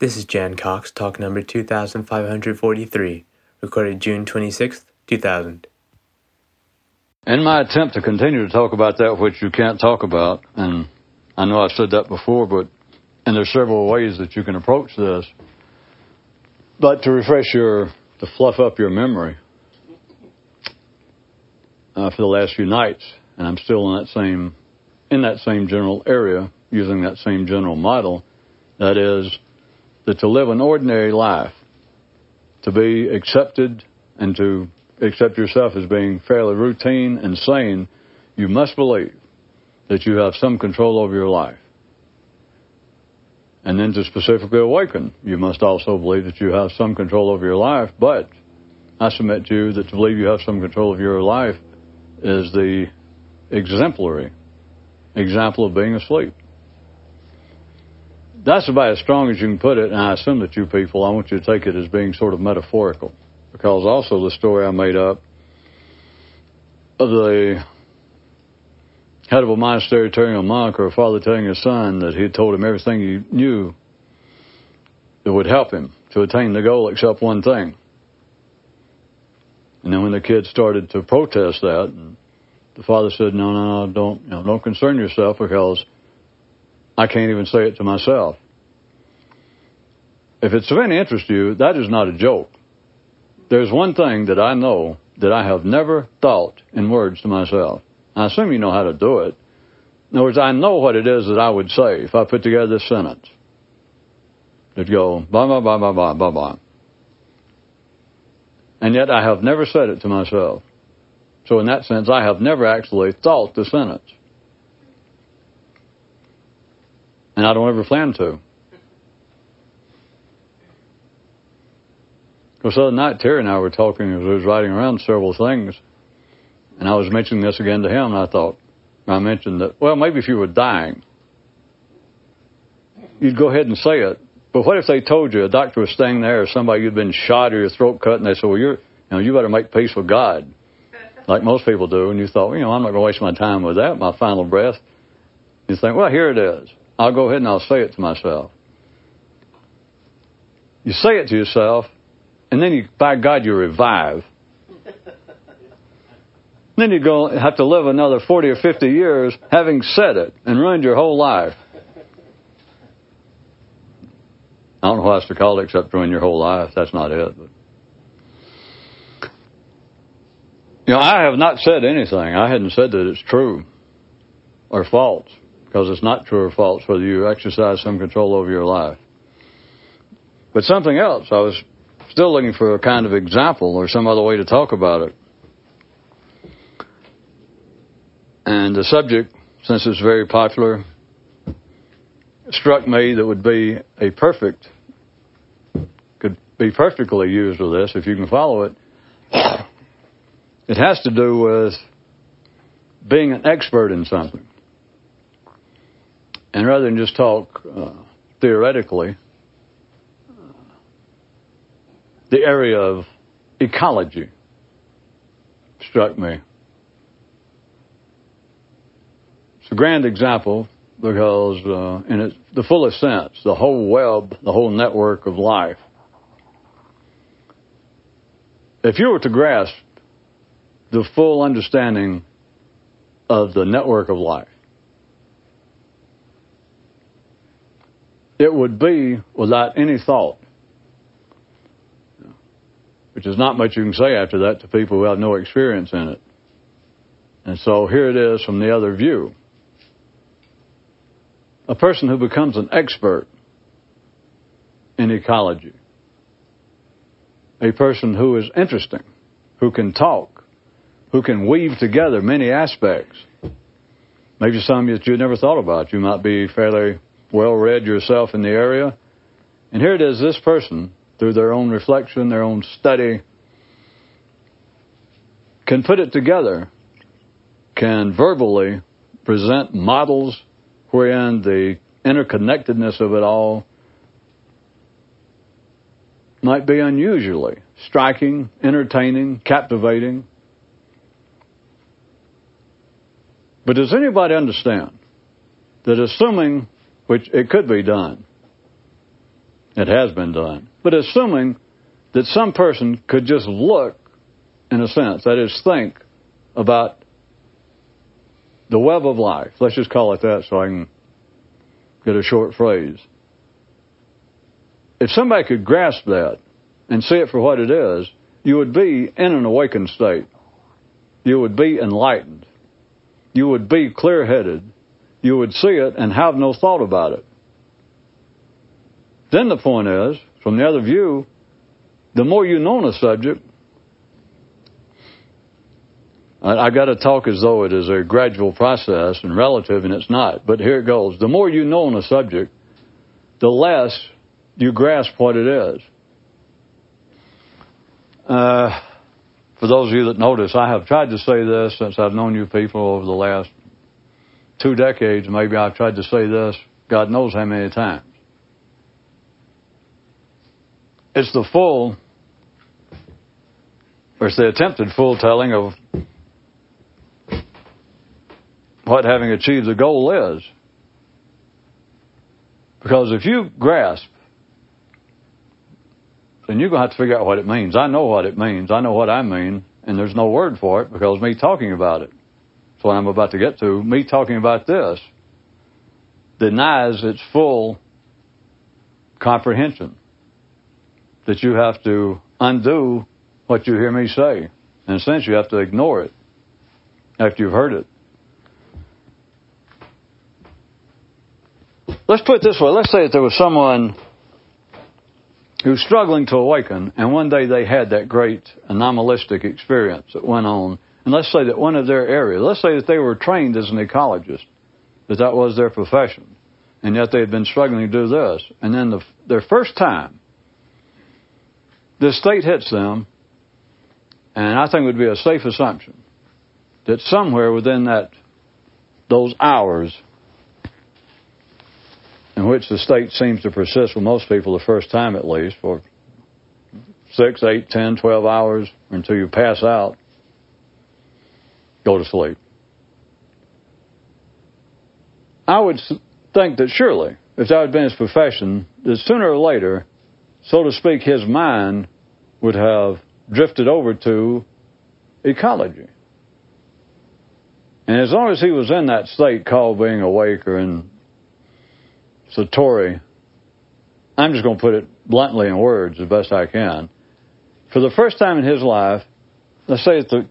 This is Jan Cox, talk number 2543, recorded June 26, 2000. In my attempt to continue to talk about that which you can't talk about, and I know I've said that before, and there's several ways that you can approach this, but to refresh to fluff up your memory for the last few nights, and I'm still in that same general area, using that same general model, that is, that to live an ordinary life, to be accepted and to accept yourself as being fairly routine and sane, you must believe that you have some control over your life. And then to specifically awaken, you must also believe that you have some control over your life, but I submit to you that to believe you have some control of your life is the exemplary example of being asleep. That's about as strong as you can put it, and I assume that you people, I want you to take it as being sort of metaphorical, because also the story I made up of the head of a monastery telling a monk or a father telling his son that he had told him everything he knew that would help him to attain the goal except one thing. And then when the kid started to protest that, the father said, no, don't concern yourself, because I can't even say it to myself. If it's of any interest to you, that is not a joke. There's one thing that I know that I have never thought in words to myself. I assume you know how to do it. In other words, I know what it is that I would say if I put together this sentence. It'd go, blah, blah, blah, blah, blah, blah, blah. And yet I have never said it to myself. So in that sense, I have never actually thought the sentence. And I don't ever plan to. Because the other night, Terry and I were talking as we was riding around several things, and I was mentioning this again to him, and I mentioned that, well, maybe if you were dying, you'd go ahead and say it, but what if they told you a doctor was staying there or somebody you'd been shot or your throat cut, and they said, well, you better make peace with God, like most people do, and you thought, I'm not going to waste my time with that, my final breath. You think, well, here it is. I'll go ahead and I'll say it to myself. You say it to yourself, and then by God, you revive. Then you're going to have to live another 40 or 50 years having said it and ruined your whole life. I don't know what else to call it except ruin your whole life. That's not it. But. I have not said anything. I hadn't said that it's true or false. Because it's not true or false whether you exercise some control over your life. But something else, I was still looking for a kind of example or some other way to talk about it. And the subject, since it's very popular, struck me that would be could be perfectly used with this, if you can follow it. It has to do with being an expert in something. And rather than just talk theoretically, the area of ecology struck me. It's a grand example because in its the fullest sense, the whole web, the whole network of life. If you were to grasp the full understanding of the network of life, it would be without any thought, which is not much you can say after that to people who have no experience in it. And so here it is from the other view. A person who becomes an expert in ecology, a person who is interesting, who can talk, who can weave together many aspects, maybe some that you never thought about. You might be fairly well-read yourself in the area. And here it is, this person, through their own reflection, their own study, can put it together, can verbally present models wherein the interconnectedness of it all might be unusually striking, entertaining, captivating. But does anybody understand that assuming which it could be done. It has been done. But assuming that some person could just look, in a sense, that is, think about the web of life. Let's just call it that so I can get a short phrase. If somebody could grasp that and see it for what it is, you would be in an awakened state. You would be enlightened. You would be clear-headed. You would see it and have no thought about it. Then the point is, from the other view, the more you know on a subject, I got to talk as though it is a gradual process and relative, and it's not, but here it goes. The more you know on a subject, the less you grasp what it is. For those of you that notice, I have tried to say this since I've known you people over the last 2 decades. Maybe I've tried to say this God knows how many times. It's the full, or it's the attempted full telling of what having achieved the goal is. Because if you grasp, then you're going to have to figure out what it means. I know what it means. I know what I mean. And there's no word for it because me talking about it, that's what I'm about to get to, me talking about this, denies its full comprehension. That you have to undo what you hear me say. In a sense, you have to ignore it after you've heard it. Let's put it this way. Let's say that there was someone who's struggling to awaken, and one day they had that great anomalistic experience that went on. And let's say that one of their areas, let's say that they were trained as an ecologist, that was their profession, and yet they had been struggling to do this. And then their first time, the state hits them, and I think it would be a safe assumption that somewhere within those hours in which the state seems to persist with most people the first time at least, for 6, 8, 10, 12 hours, until you pass out, go to sleep. I would think that surely, if that had been his profession, that sooner or later, so to speak, his mind would have drifted over to ecology. And as long as he was in that state called being awake or in Satori, I'm just going to put it bluntly in words as best I can. For the first time in his life, let's say that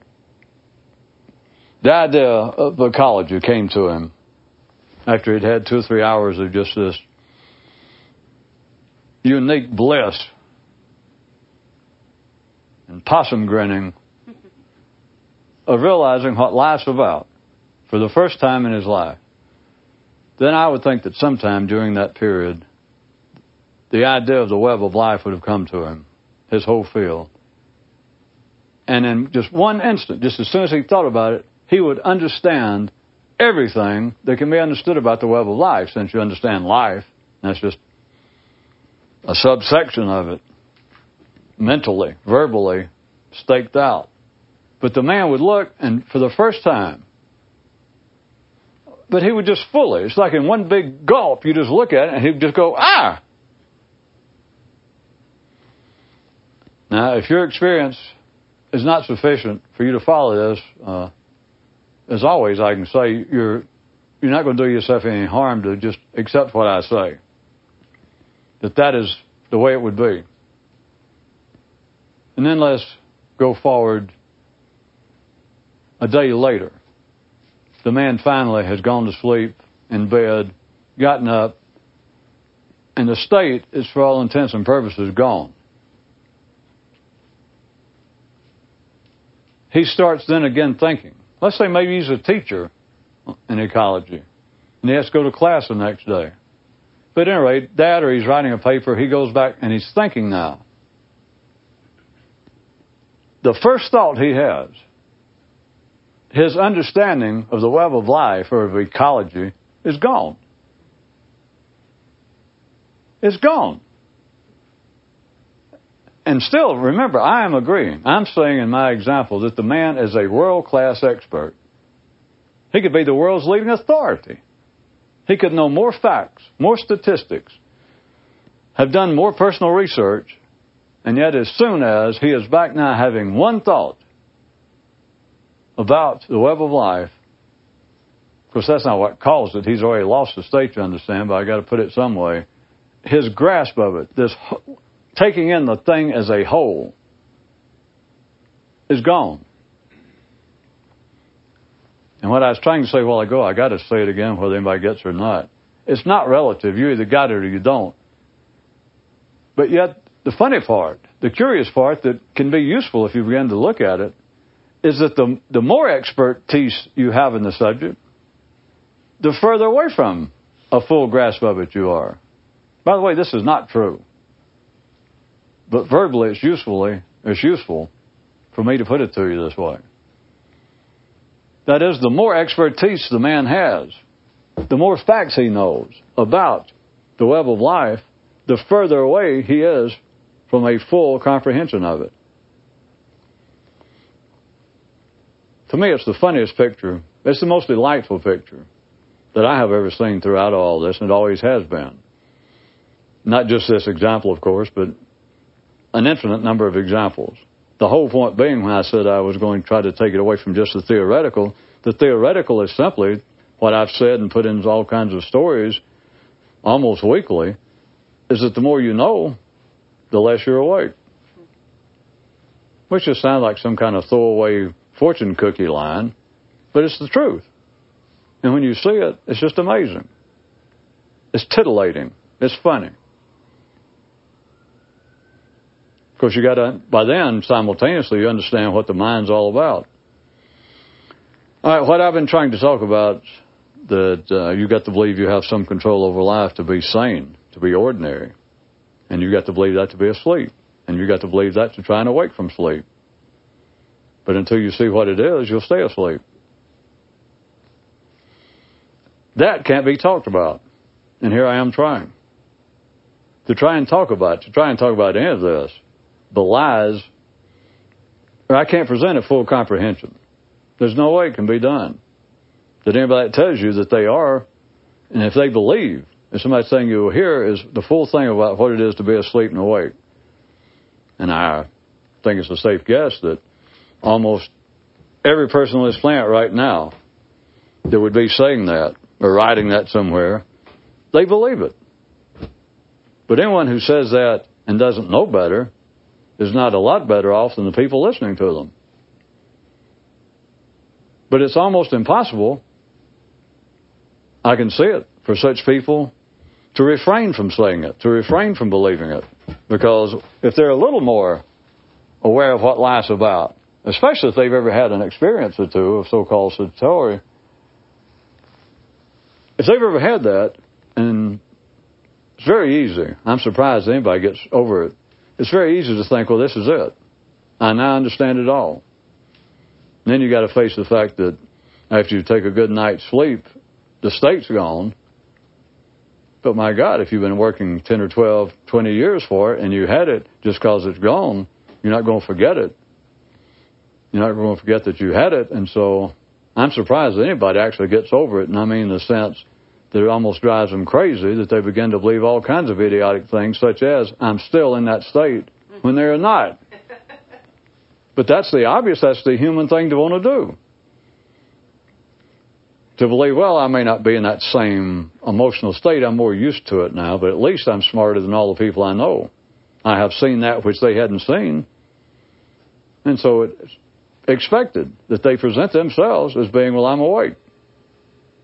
the idea of ecology came to him after he'd had 2 or 3 hours of just this unique bliss and possum grinning of realizing what life's about for the first time in his life. Then I would think that sometime during that period, the idea of the web of life would have come to him, his whole field. And in just one instant, just as soon as he thought about it, he would understand everything that can be understood about the web of life, since you understand life, and that's just a subsection of it, mentally, verbally, staked out. But the man would look, and for the first time, but he would just fully, it's like in one big gulp, you just look at it, and he'd just go, ah! Now, if your experience is not sufficient for you to follow this, as always, I can say, you're not going to do yourself any harm to just accept what I say. That is the way it would be. And then let's go forward a day later. The man finally has gone to sleep in bed, gotten up, and the state is, for all intents and purposes, gone. He starts then again thinking. Let's say maybe he's a teacher in ecology, and he has to go to class the next day. But at any rate, that or he's writing a paper, he goes back and he's thinking now. The first thought he has, his understanding of the web of life or of ecology is gone. It's gone. And still, remember, I am agreeing. I'm saying in my example that the man is a world-class expert. He could be the world's leading authority. He could know more facts, more statistics, have done more personal research, and yet as soon as he is back now having one thought about the web of life, of course, that's not what caused it. He's already lost the state, you understand, but I got to put it some way. His grasp of it, this taking in the thing as a whole, is gone. And what I was trying to say a while ago, I got to say it again whether anybody gets it or not. It's not relative. You either got it or you don't. But yet, the funny part, the curious part that can be useful if you begin to look at it, is that the more expertise you have in the subject, the further away from a full grasp of it you are. By the way, this is not true. But verbally, it's useful for me to put it to you this way. That is, the more expertise the man has, the more facts he knows about the web of life, the further away he is from a full comprehension of it. To me, it's the funniest picture. It's the most delightful picture that I have ever seen throughout all this, and it always has been. Not just this example, of course, but an infinite number of examples. The whole point being, when I said I was going to try to take it away from just the theoretical is simply what I've said and put into all kinds of stories almost weekly, is that the more you know, the less you're awake. Which just sounds like some kind of throwaway fortune cookie line, but it's the truth. And when you see it, it's just amazing. It's titillating. It's funny. Of course, you got to, by then, simultaneously, you understand what the mind's all about. All right, what I've been trying to talk about, that you got to believe you have some control over life to be sane, to be ordinary. And you got to believe that to be asleep. And you got to believe that to try and awake from sleep. But until you see what it is, you'll stay asleep. That can't be talked about. And here I am trying. To try and talk about any of this, belies, or I can't present a full comprehension. There's no way it can be done. That anybody that tells you that they are, and if they believe, if somebody's saying you will hear is the full thing about what it is to be asleep and awake. And I think it's a safe guess that almost every person on this planet right now that would be saying that or writing that somewhere, they believe it. But anyone who says that and doesn't know better is not a lot better off than the people listening to them. But it's almost impossible, I can see it, for such people to refrain from saying it, to refrain from believing it. Because if they're a little more aware of what life's about, especially if they've ever had an experience or two of so-called Satori, if they've ever had that, and it's very easy. I'm surprised anybody gets over it. It's very easy to think, well, this is it. I now understand it all. And then you got to face the fact that after you take a good night's sleep, the state's gone. But my God, if you've been working 10 or 12, 20 years for it, and you had it just because it's gone, you're not going to forget it. You're not going to forget that you had it. And so I'm surprised that anybody actually gets over it. And I mean in the sense that it almost drives them crazy, that they begin to believe all kinds of idiotic things, such as, I'm still in that state, when they are not. But that's the obvious, that's the human thing to want to do. To believe, well, I may not be in that same emotional state, I'm more used to it now, but at least I'm smarter than all the people I know. I have seen that which they hadn't seen. And so it's expected that they present themselves as being, well, I'm awake.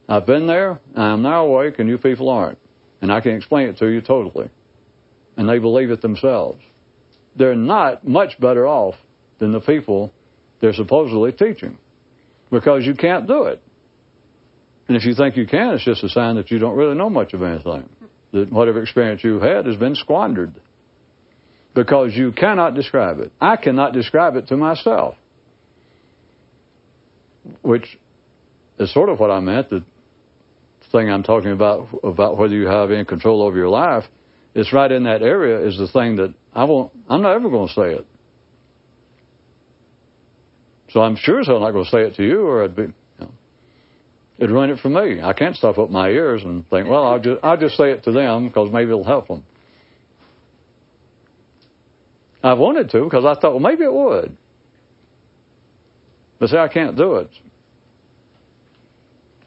I've been there, I'm now awake, and you people aren't. And I can explain it to you totally. And they believe it themselves. They're not much better off than the people they're supposedly teaching, because you can't do it. And if you think you can, it's just a sign that you don't really know much of anything, that whatever experience you've had has been squandered, because you cannot describe it. I cannot describe it to myself, which is sort of what I meant, that thing I'm talking about whether you have any control over your life, it's right in that area is the thing that I'm not ever going to say it. So I'm sure as hell not going to say it to you, or it'd ruin it for me. I can't stop up my ears and think, well, I'll just say it to them because maybe it'll help them. I wanted to because I thought, well, maybe it would. But see, I can't do it.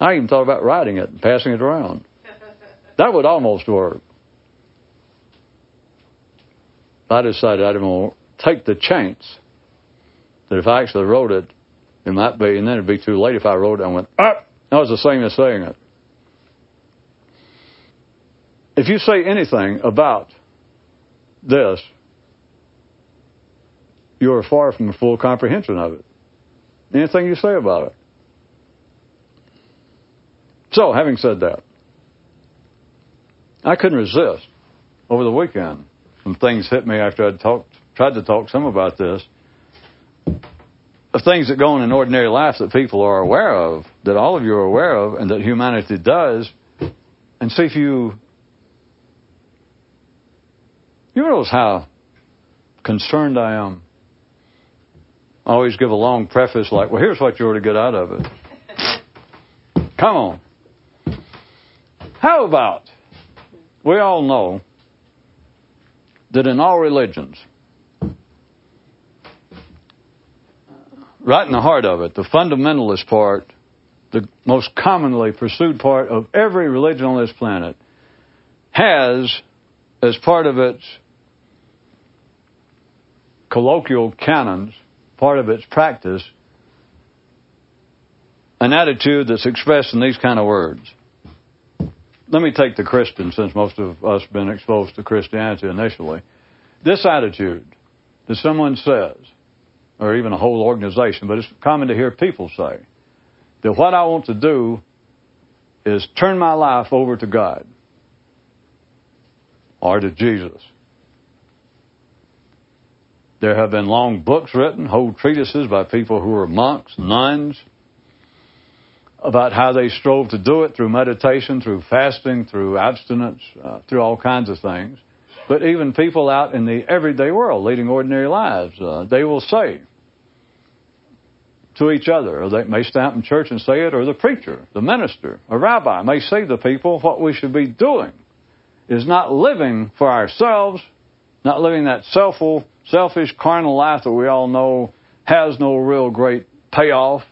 I even thought about writing it and passing it around. That would almost work. I decided I didn't want to take the chance that if I actually wrote it, it might be, and then it'd be too late if I wrote it and went, ah! That was the same as saying it. If you say anything about this, you are far from a full comprehension of it. Anything you say about it. So, having said that, I couldn't resist over the weekend. Some things hit me after I'd tried to talk some about this. Of things that go on in ordinary life that people are aware of, that all of you are aware of, and that humanity does, and see if you realize how concerned I am. I always give a long preface like, well, here's what you ought to get out of it. Come on. How about, we all know that in all religions, right in the heart of it, the fundamentalist part, the most commonly pursued part of every religion on this planet, has, as part of its colloquial canons, part of its practice, an attitude that's expressed in these kind of words. Let me take the Christian, since most of us have been exposed to Christianity initially. This attitude that someone says, or even a whole organization, but it's common to hear people say, that what I want to do is turn my life over to God or to Jesus. There have been long books written, whole treatises by people who were monks, nuns, about how they strove to do it through meditation, through fasting, through abstinence, through all kinds of things. But even people out in the everyday world leading ordinary lives, they will say to each other, or they may stand up in church and say it, or the preacher, the minister, a rabbi may say to people, what we should be doing is not living for ourselves, not living that selfish, carnal life that we all know has no real great payoff.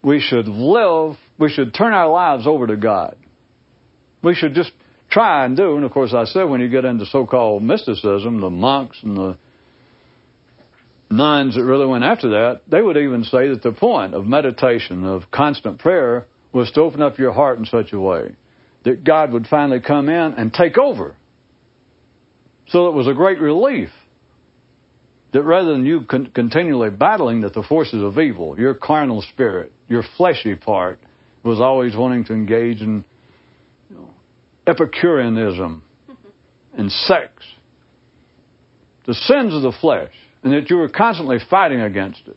We should turn our lives over to God. We should just try and do, and of course I said when you get into so-called mysticism, the monks and the nuns that really went after that, they would even say that the point of meditation, of constant prayer, was to open up your heart in such a way that God would finally come in and take over. So it was a great relief that rather than you continually battling that the forces of evil, your carnal spirit, your fleshy part, was always wanting to engage in Epicureanism and sex, the sins of the flesh, and that you were constantly fighting against it.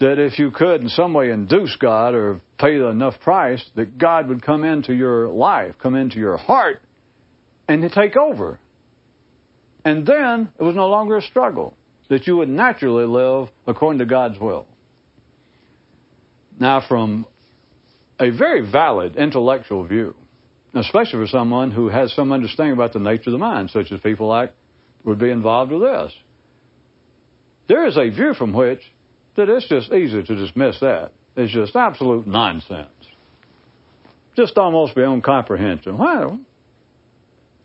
That if you could in some way induce God or pay enough price, that God would come into your life, come into your heart, and to take over. And then it was no longer a struggle, that you would naturally live according to God's will. Now, from a very valid intellectual view, especially for someone who has some understanding about the nature of the mind, such as people like would be involved with this, there is a view from which that it's just easy to dismiss that. It's just absolute nonsense. Just almost beyond comprehension. Well,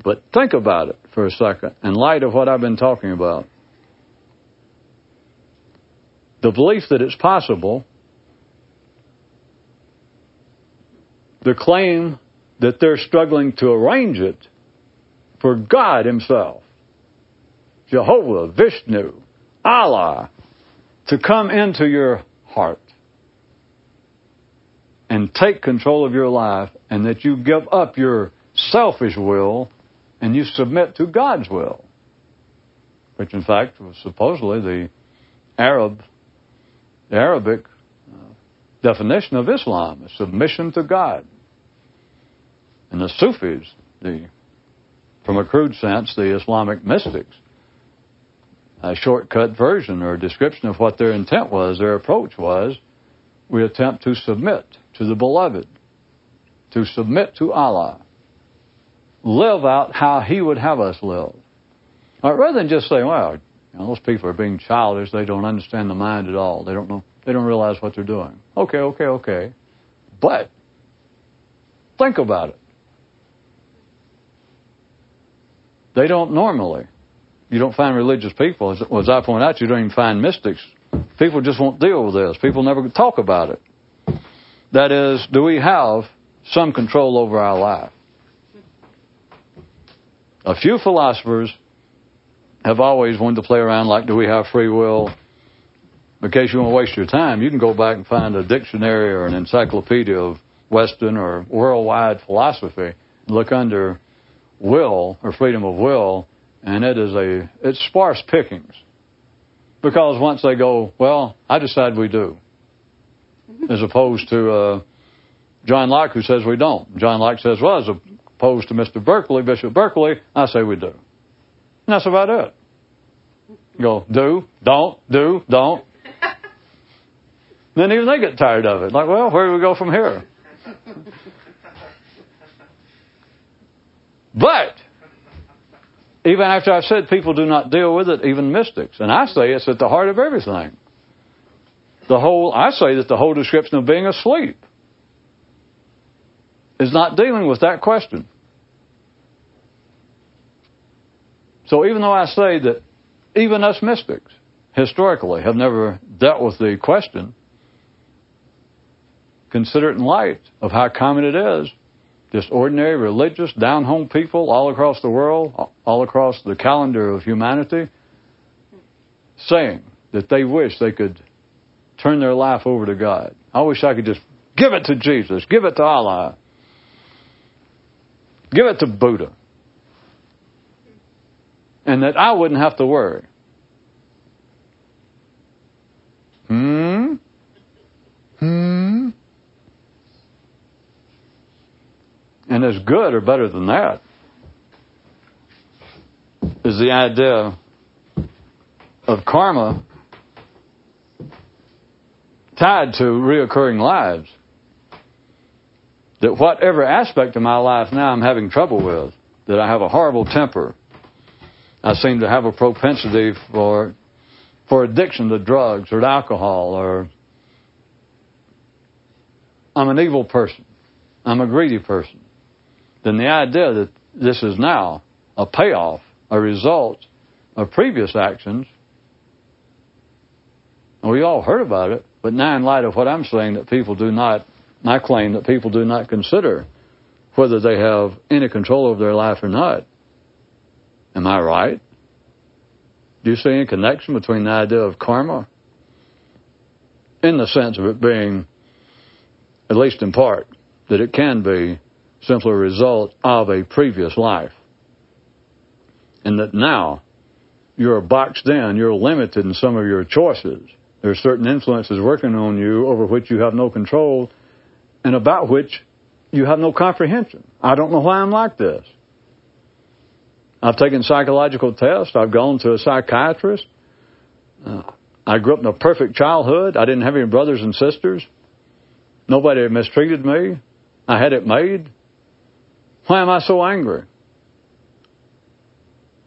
but think about it for a second in light of what I've been talking about. The belief that it's possible, the claim that they're struggling to arrange it for God himself, Jehovah, Vishnu, Allah, to come into your heart and take control of your life, and that you give up your selfish will and you submit to God's will, which in fact was supposedly the Arabic definition of Islam, is submission to God. And the Sufis, from a crude sense, the Islamic mystics, a shortcut version or description of what their intent was, their approach was, we attempt to submit to the beloved, to submit to Allah, live out how he would have us live. Rather than just saying, wow, you know, those people are being childish, they don't understand the mind at all, they don't know, they don't realize what they're doing. Okay. But think about it. They don't normally. You don't find religious people. As I point out, you don't even find mystics. People just won't deal with this. People never talk about it. That is, do we have some control over our life? A few philosophers have always wanted to play around like, do we have free will? In case you want to waste your time, you can go back and find a dictionary or an encyclopedia of Western or worldwide philosophy. Look under will or freedom of will, and it's sparse pickings. Because once they go, well, I decide we do, as opposed to John Locke, who says we don't. John Locke says, well, as opposed to Mr. Berkeley, Bishop Berkeley, I say we do. And that's about it. You go, do, don't. Then even they get tired of it. Like, well, where do we go from here? But even after I've said people do not deal with it, even mystics. And I say it's at the heart of everything. I say that the whole description of being asleep is not dealing with that question. So even though I say that even us mystics historically have never dealt with the question, consider it in light of how common it is. Just ordinary, religious, down-home people all across the world, all across the calendar of humanity, saying that they wish they could turn their life over to God. I wish I could just give it to Jesus, give it to Allah, give it to Buddha, and that I wouldn't have to worry. And as good or better than that is the idea of karma tied to reoccurring lives. That whatever aspect of my life now I'm having trouble with, that I have a horrible temper, I seem to have a propensity for addiction to drugs or to alcohol, or I'm an evil person, I'm a greedy person. Then the idea that this is now a payoff, a result of previous actions, and we all heard about it, but now in light of what I'm saying, that I claim that people do not consider whether they have any control over their life or not. Am I right? Do you see any connection between the idea of karma, in the sense of it being, at least in part, that it can be simply a result of a previous life, and that now you're boxed in, you're limited in some of your choices. There are certain influences working on you over which you have no control and about which you have no comprehension. I don't know why I'm like this. I've taken psychological tests. I've gone to a psychiatrist. I grew up in a perfect childhood. I didn't have any brothers and sisters. Nobody mistreated me. I had it made. Why am I so angry?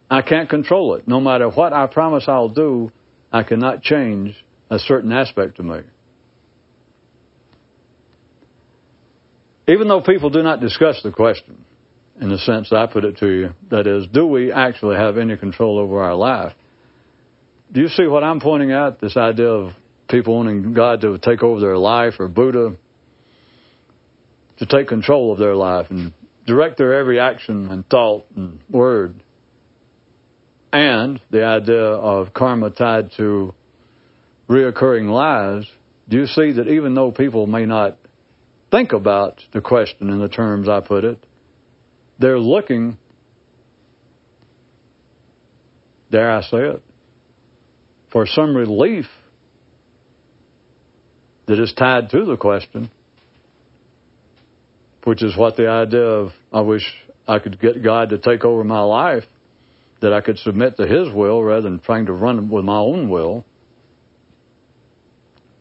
I can't control it. No matter what I promise I'll do, I cannot change a certain aspect of me. Even though people do not discuss the question, in the sense I put it to you, that is, do we actually have any control over our life? Do you see what I'm pointing out? This idea of people wanting God to take over their life, or Buddha to take control of their life and direct their every action and thought and word. And the idea of karma tied to reoccurring lives. Do you see that even though people may not think about the question in the terms I put it, they're looking, dare I say it, for some relief that is tied to the question, which is what the idea of, I wish I could get God to take over my life, that I could submit to His will rather than trying to run with my own will.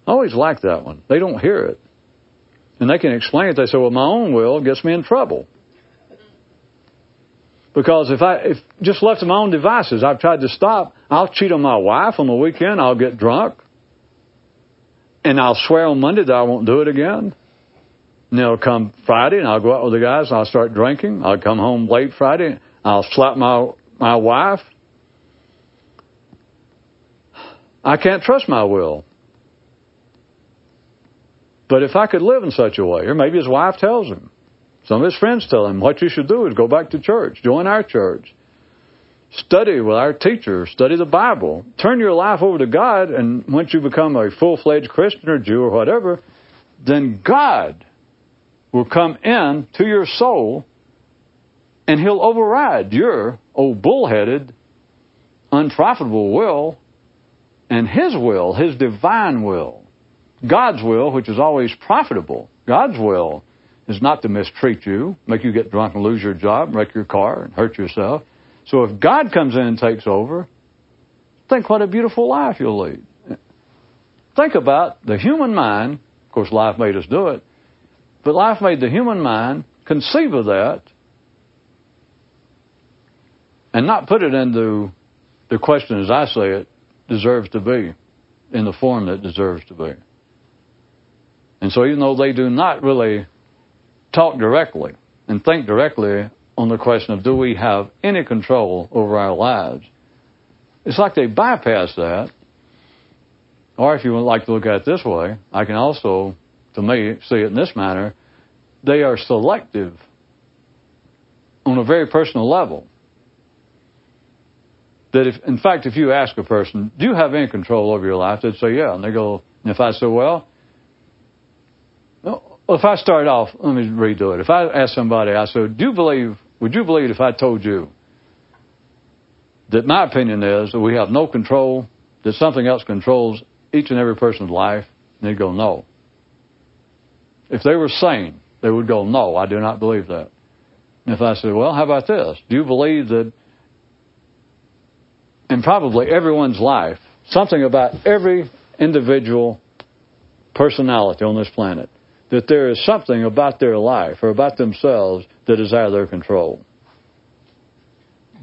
I always like that one. They don't hear it. And they can explain it. They say, well, my own will gets me in trouble. Because if just left to my own devices, I've tried to stop. I'll cheat on my wife on the weekend. I'll get drunk. And I'll swear on Monday that I won't do it again. And it'll come Friday, and I'll go out with the guys, and I'll start drinking. I'll come home late Friday. I'll slap my wife. I can't trust my will. But if I could live in such a way, or maybe his wife tells him, some of his friends tell him, what you should do is go back to church, join our church, study with our teacher, study the Bible, turn your life over to God, and once you become a full-fledged Christian or Jew or whatever, then God will come in to your soul and he'll override your old bullheaded, unprofitable will and his will, his divine will. God's will, which is always profitable, God's will is not to mistreat you, make you get drunk and lose your job, wreck your car, and hurt yourself. So if God comes in and takes over, think what a beautiful life you'll lead. Think about the human mind. Of course, life made us do it. But life made the human mind conceive of that and not put it into the question, as I say it, deserves to be, in the form that it deserves to be. And so even though they do not really talk directly and think directly on the question of do we have any control over our lives, it's like they bypass that. Or if you would like to look at it this way, I can also, to me, see it in this manner, they are selective on a very personal level. That if, in fact, if you ask a person, do you have any control over your life? They'd say, yeah. And they go, and if I say, well, if I start off, let me redo it. If I ask somebody, I said, would you believe if I told you that my opinion is that we have no control, that something else controls each and every person's life? And they'd go, no. If they were sane, they would go, no, I do not believe that. And if I said, well, how about this? Do you believe that in probably everyone's life, something about every individual personality on this planet, that there is something about their life or about themselves that is out of their control?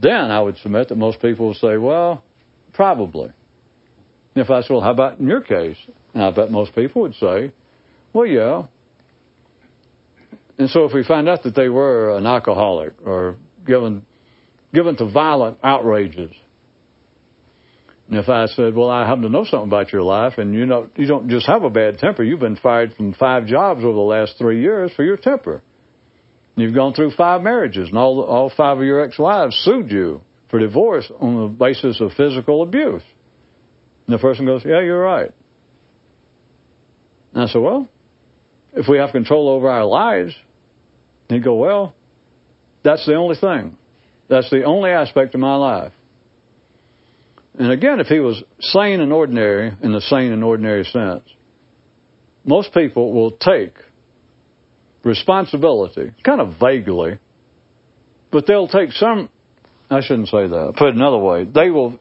Then I would submit that most people will say, well, probably. And if I said, well, how about in your case? And I bet most people would say, well, yeah. And so if we find out that they were an alcoholic or given to violent outrages, and if I said, well, I happen to know something about your life, and you don't just have a bad temper. You've been fired from 5 jobs over the last 3 years for your temper. And you've gone through 5 marriages, and all 5 of your ex-wives sued you for divorce on the basis of physical abuse. And the person goes, yeah, you're right. And I said, well, if we have control over our lives, he'd go, well, that's the only thing. That's the only aspect of my life. And again, if he was sane and ordinary, in the sane and ordinary sense, most people will take responsibility, kind of vaguely, but they'll take some, I shouldn't say that, put it another way, they will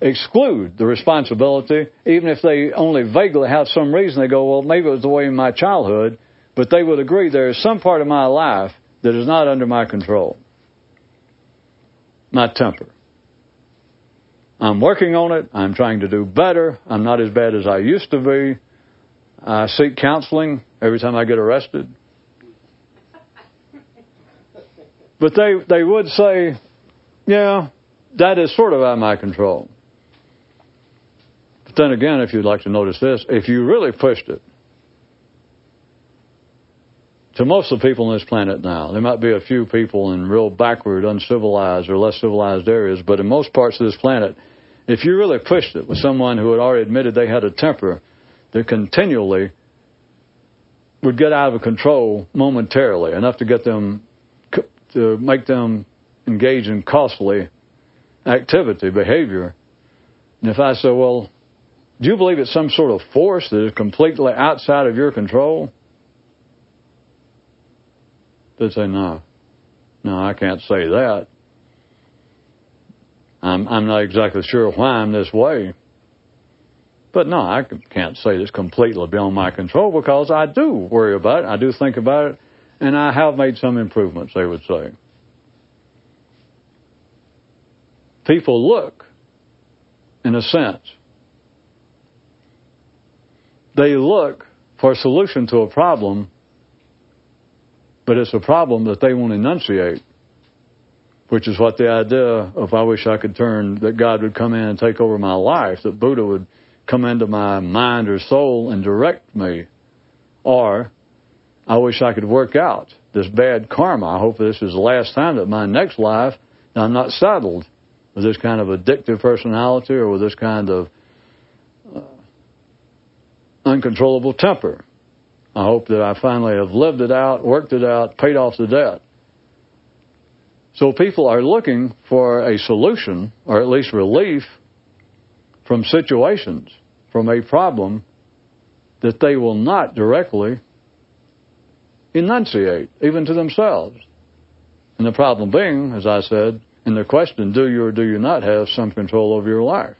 exclude the responsibility, even if they only vaguely have some reason. They go, well, maybe it was the way in my childhood, but they would agree there is some part of my life that is not under my control. My temper. I'm working on it. I'm trying to do better. I'm not as bad as I used to be. I seek counseling every time I get arrested. But they would say, yeah, that is sort of out of my control. But then again, if you'd like to notice this, if you really pushed it, to most of the people on this planet now, there might be a few people in real backward, uncivilized, or less civilized areas, but in most parts of this planet, if you really pushed it with someone who had already admitted they had a temper that continually would get out of control momentarily, enough to get them, to make them engage in costly activity, behavior. And if I say, well, do you believe it's some sort of force that is completely outside of your control? They'd say, no, I can't say that. I'm not exactly sure why I'm this way. But no, I can't say it's completely beyond my control because I do worry about it, I do think about it, and I have made some improvements, they would say. people look, in a sense. They look for a solution to a problem, but it's a problem that they won't enunciate, which is what the idea of I wish I could turn, that God would come in and take over my life, that Buddha would come into my mind or soul and direct me, or I wish I could work out this bad karma. I hope this is the last time that my next life, I'm not saddled with this kind of addictive personality or with this kind of uncontrollable temper. I hope that I finally have lived it out, worked it out, paid off the debt. So people are looking for a solution, or at least relief, from situations, from a problem that they will not directly enunciate, even to themselves. And the problem being, as I said, in the question, do you or do you not have some control over your life?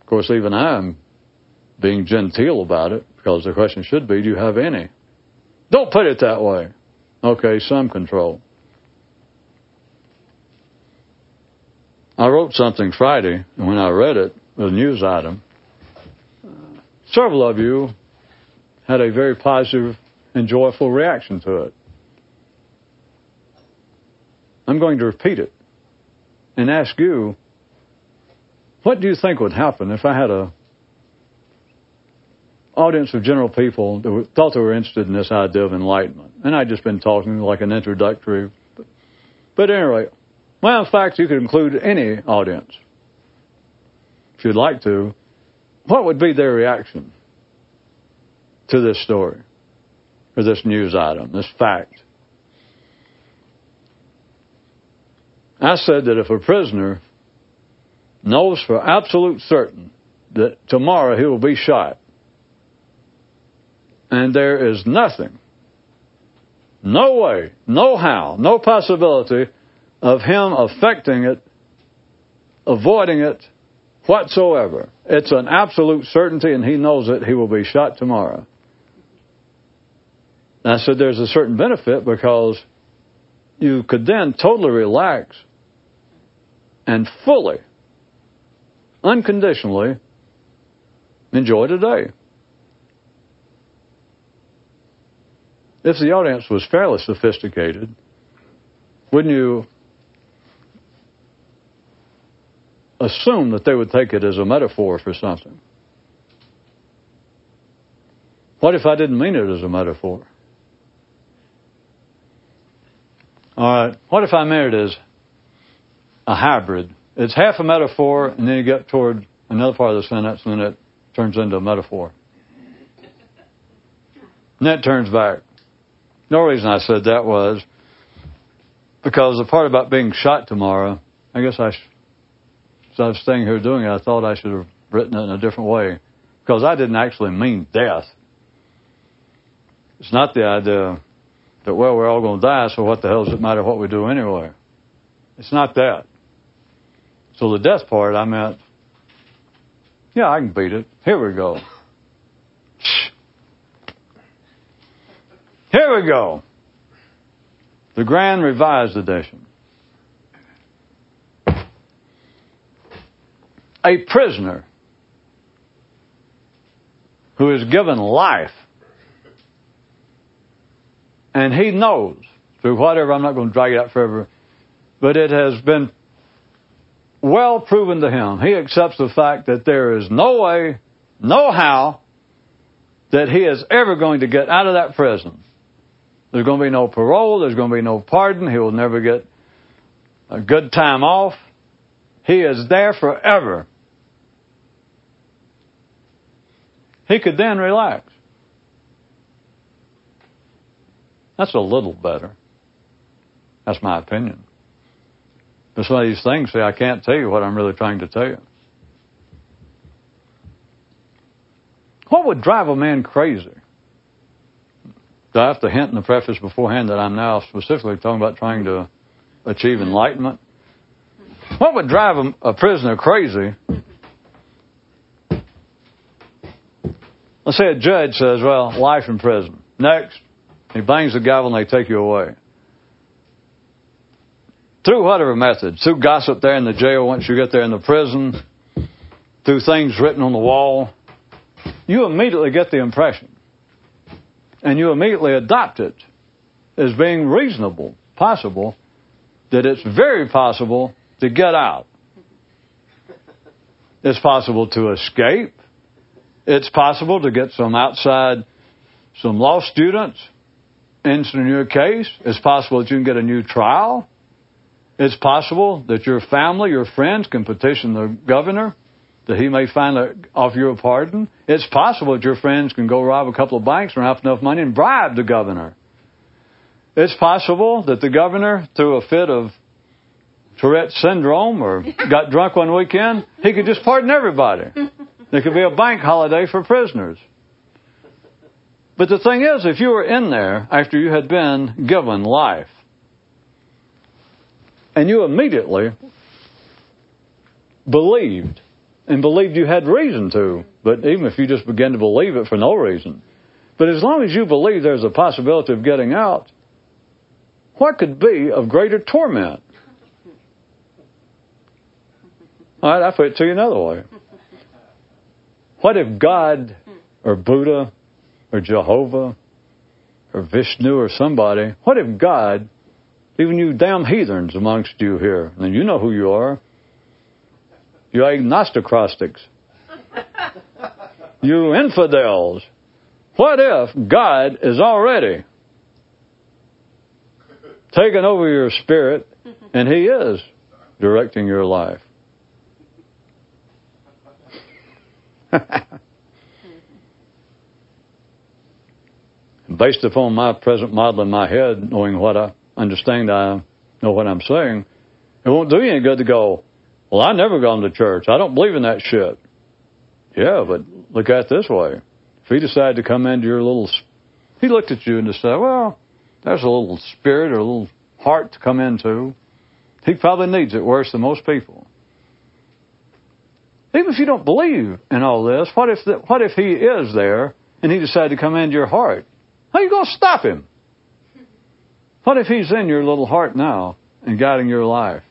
Of course, even I am being genteel about it, because the question should be, do you have any? Don't put it that way. Okay, some control. I wrote something Friday, and when I read it, a news item, several of you had a very positive and joyful reaction to it. I'm going to repeat it and ask you, what do you think would happen if I had an audience of general people that thought they were interested in this idea of enlightenment? And I'd just been talking like an introductory. But anyway, well, in fact, you could include any audience if you'd like to. What would be their reaction to this story, or this news item, this fact? I said that if a prisoner knows for absolute certain that tomorrow he will be shot, and there is nothing, no way, no how, no possibility of him affecting it, avoiding it whatsoever. It's an absolute certainty, and he knows it, he will be shot tomorrow. And I said there's a certain benefit, because you could then totally relax and fully, unconditionally enjoy today. If the audience was fairly sophisticated, wouldn't you assume that they would take it as a metaphor for something? What if I didn't mean it as a metaphor? All right, what if I meant it as a hybrid? It's half a metaphor, and then you get toward another part of the sentence, and then it turns into a metaphor. And that turns back. The only reason I said that was because the part about being shot tomorrow, I guess as I was staying here doing it, I thought I should have written it in a different way, because I didn't actually mean death. It's not the idea that, well, we're all going to die, so what the hell does it matter what we do anyway? It's not that. So the death part, I meant, yeah, I can beat it. Here we go. Here we go. The Grand Revised Edition. A prisoner who is given life, and he knows, through whatever, I'm not going to drag it out forever, but it has been well proven to him. He accepts the fact that there is no way, no how, that he is ever going to get out of that prison. There's going to be no parole. There's going to be no pardon. He will never get a good time off. He is there forever. He could then relax. That's a little better. That's my opinion. But some of these things say, I can't tell you what I'm really trying to tell you. What would drive a man crazy? Do I have to hint in the preface beforehand that I'm now specifically talking about trying to achieve enlightenment? What would drive a prisoner crazy? Let's say a judge says, well, life in prison. Next. He bangs the gavel and they take you away. through whatever method, through gossip there in the jail once you get there in the prison, through things written on the wall, you immediately get the impression. And you immediately adopt it as being reasonable, possible, that it's very possible to get out. It's possible to escape. It's possible to get some outside, some law students into your case. It's possible that you can get a new trial. It's possible that your family, your friends can petition the governor that he may finally offer you a pardon. It's possible that your friends can go rob a couple of banks and have enough money and bribe the governor. It's possible that the governor, through a fit of Tourette Syndrome or got drunk one weekend, he could just pardon everybody. There could be a bank holiday for prisoners. But the thing is, if you were in there after you had been given life, and you immediately believed, and believed you had reason to, but even if you just begin to believe it for no reason, but as long as you believe there's a possibility of getting out, what could be of greater torment? All right, I'll put it to you another way. What if God or Buddha or Jehovah or Vishnu or somebody, what if God, even you damn heathens amongst you here, and you know who you are, you agnostics, you infidels, what if God is already taking over your spirit and He is directing your life? Based upon my present model in my head, knowing what I understand, I know what I'm saying, it won't do you any good to go, well, I never gone to church. I don't believe in that shit. Yeah, but look at it this way. If he decided to come into your little... He looked at you and just said, well, there's a little spirit or a little heart to come into. He probably needs it worse than most people. Even if you don't believe in all this, what if he is there and he decided to come into your heart? How are you going to stop him? What if he's in your little heart now and guiding your life?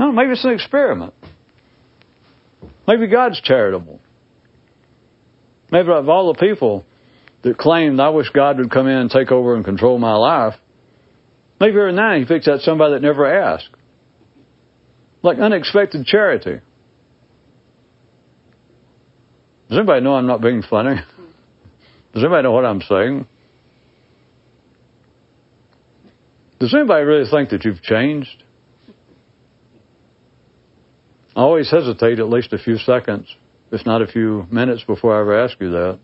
No, maybe it's an experiment. Maybe God's charitable. Maybe of all the people that claimed, I wish God would come in and take over and control my life, maybe every now and then he picks out somebody that never asked. Like unexpected charity. Does anybody know I'm not being funny? Does anybody know what I'm saying? Does anybody really think that you've changed? I always hesitate at least a few seconds, if not a few minutes, before I ever ask you that.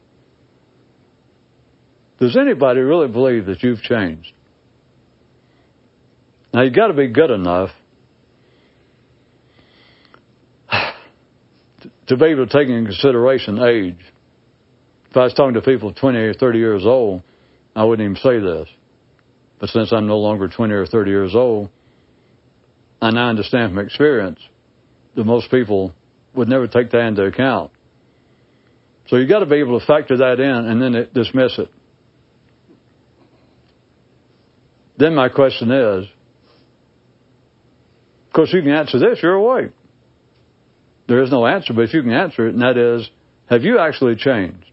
Does anybody really believe that you've changed? Now, you've got to be good enough to be able to take into consideration age. If I was talking to people 20 or 30 years old, I wouldn't even say this. But since I'm no longer 20 or 30 years old, I now understand from experience that most people would never take that into account. So you've got to be able to factor that in and then dismiss it. Then my question is, of course you can answer this, you're awake. There is no answer, but if you can answer it, and that is, have you actually changed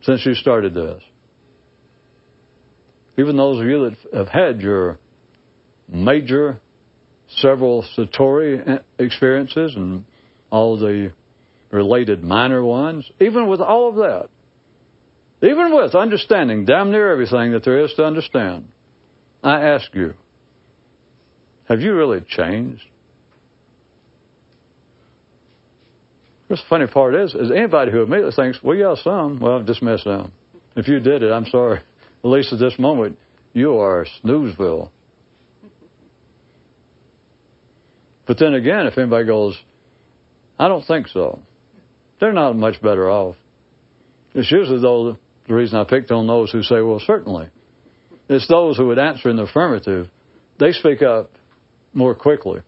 since you started this? Even those of you that have had your major several Satori experiences and all the related minor ones, even with all of that, even with understanding damn near everything that there is to understand, I ask you, have you really changed? The funny part is anybody who immediately thinks, well, yeah, some, well, dismiss them. If you did it, I'm sorry. At least at this moment, you are snoozeville. But then again, if anybody goes, I don't think so, they're not much better off. It's usually, though, the reason I picked on those who say, well, certainly. It's those who would answer in the affirmative. They speak up more quickly.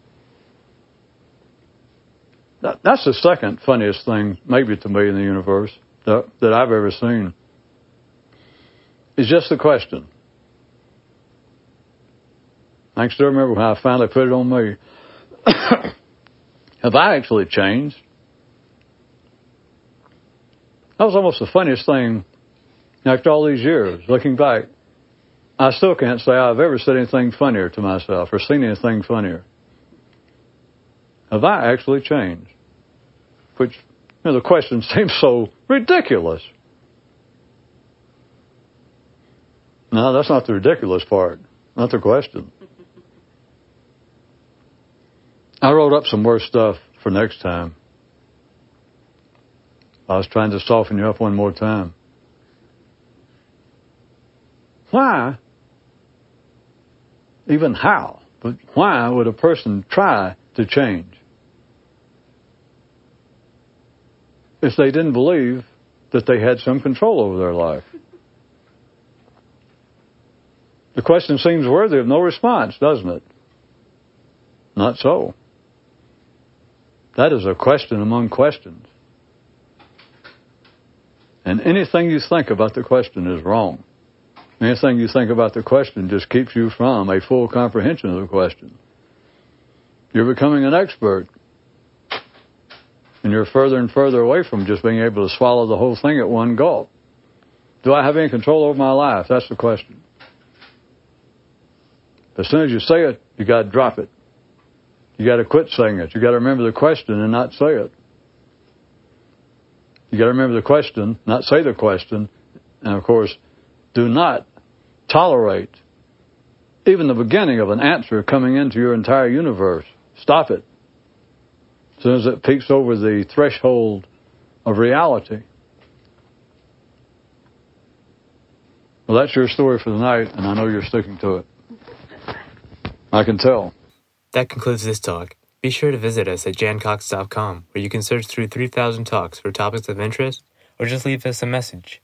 That's the second funniest thing, maybe to me, in the universe that I've ever seen. It's just the question. I can still remember when I finally put it on me. Have I actually changed? That was almost the funniest thing after all these years, looking back. I still can't say I've ever said anything funnier to myself or seen anything funnier. Have I actually changed? Which, you know, the question seems so ridiculous. No, that's not the ridiculous part. Not the question. I wrote up some worse stuff for next time. I was trying to soften you up one more time. Why, even how, but why would a person try to change if they didn't believe that they had some control over their life? The question seems worthy of no response, doesn't it? Not so. That is a question among questions. And anything you think about the question is wrong. Anything you think about the question just keeps you from a full comprehension of the question. You're becoming an expert. And you're further and further away from just being able to swallow the whole thing at one gulp. Do I have any control over my life? That's the question. As soon as you say it, you got to drop it. You got to quit saying it. You got to remember the question and not say it. You got to remember the question, not say the question. And of course, do not tolerate even the beginning of an answer coming into your entire universe. Stop it. As soon as it peeks over the threshold of reality. Well, that's your story for the night, and I know you're sticking to it. I can tell. That concludes this talk. Be sure to visit us at jancox.com, where you can search through 3,000 talks for topics of interest, or just leave us a message.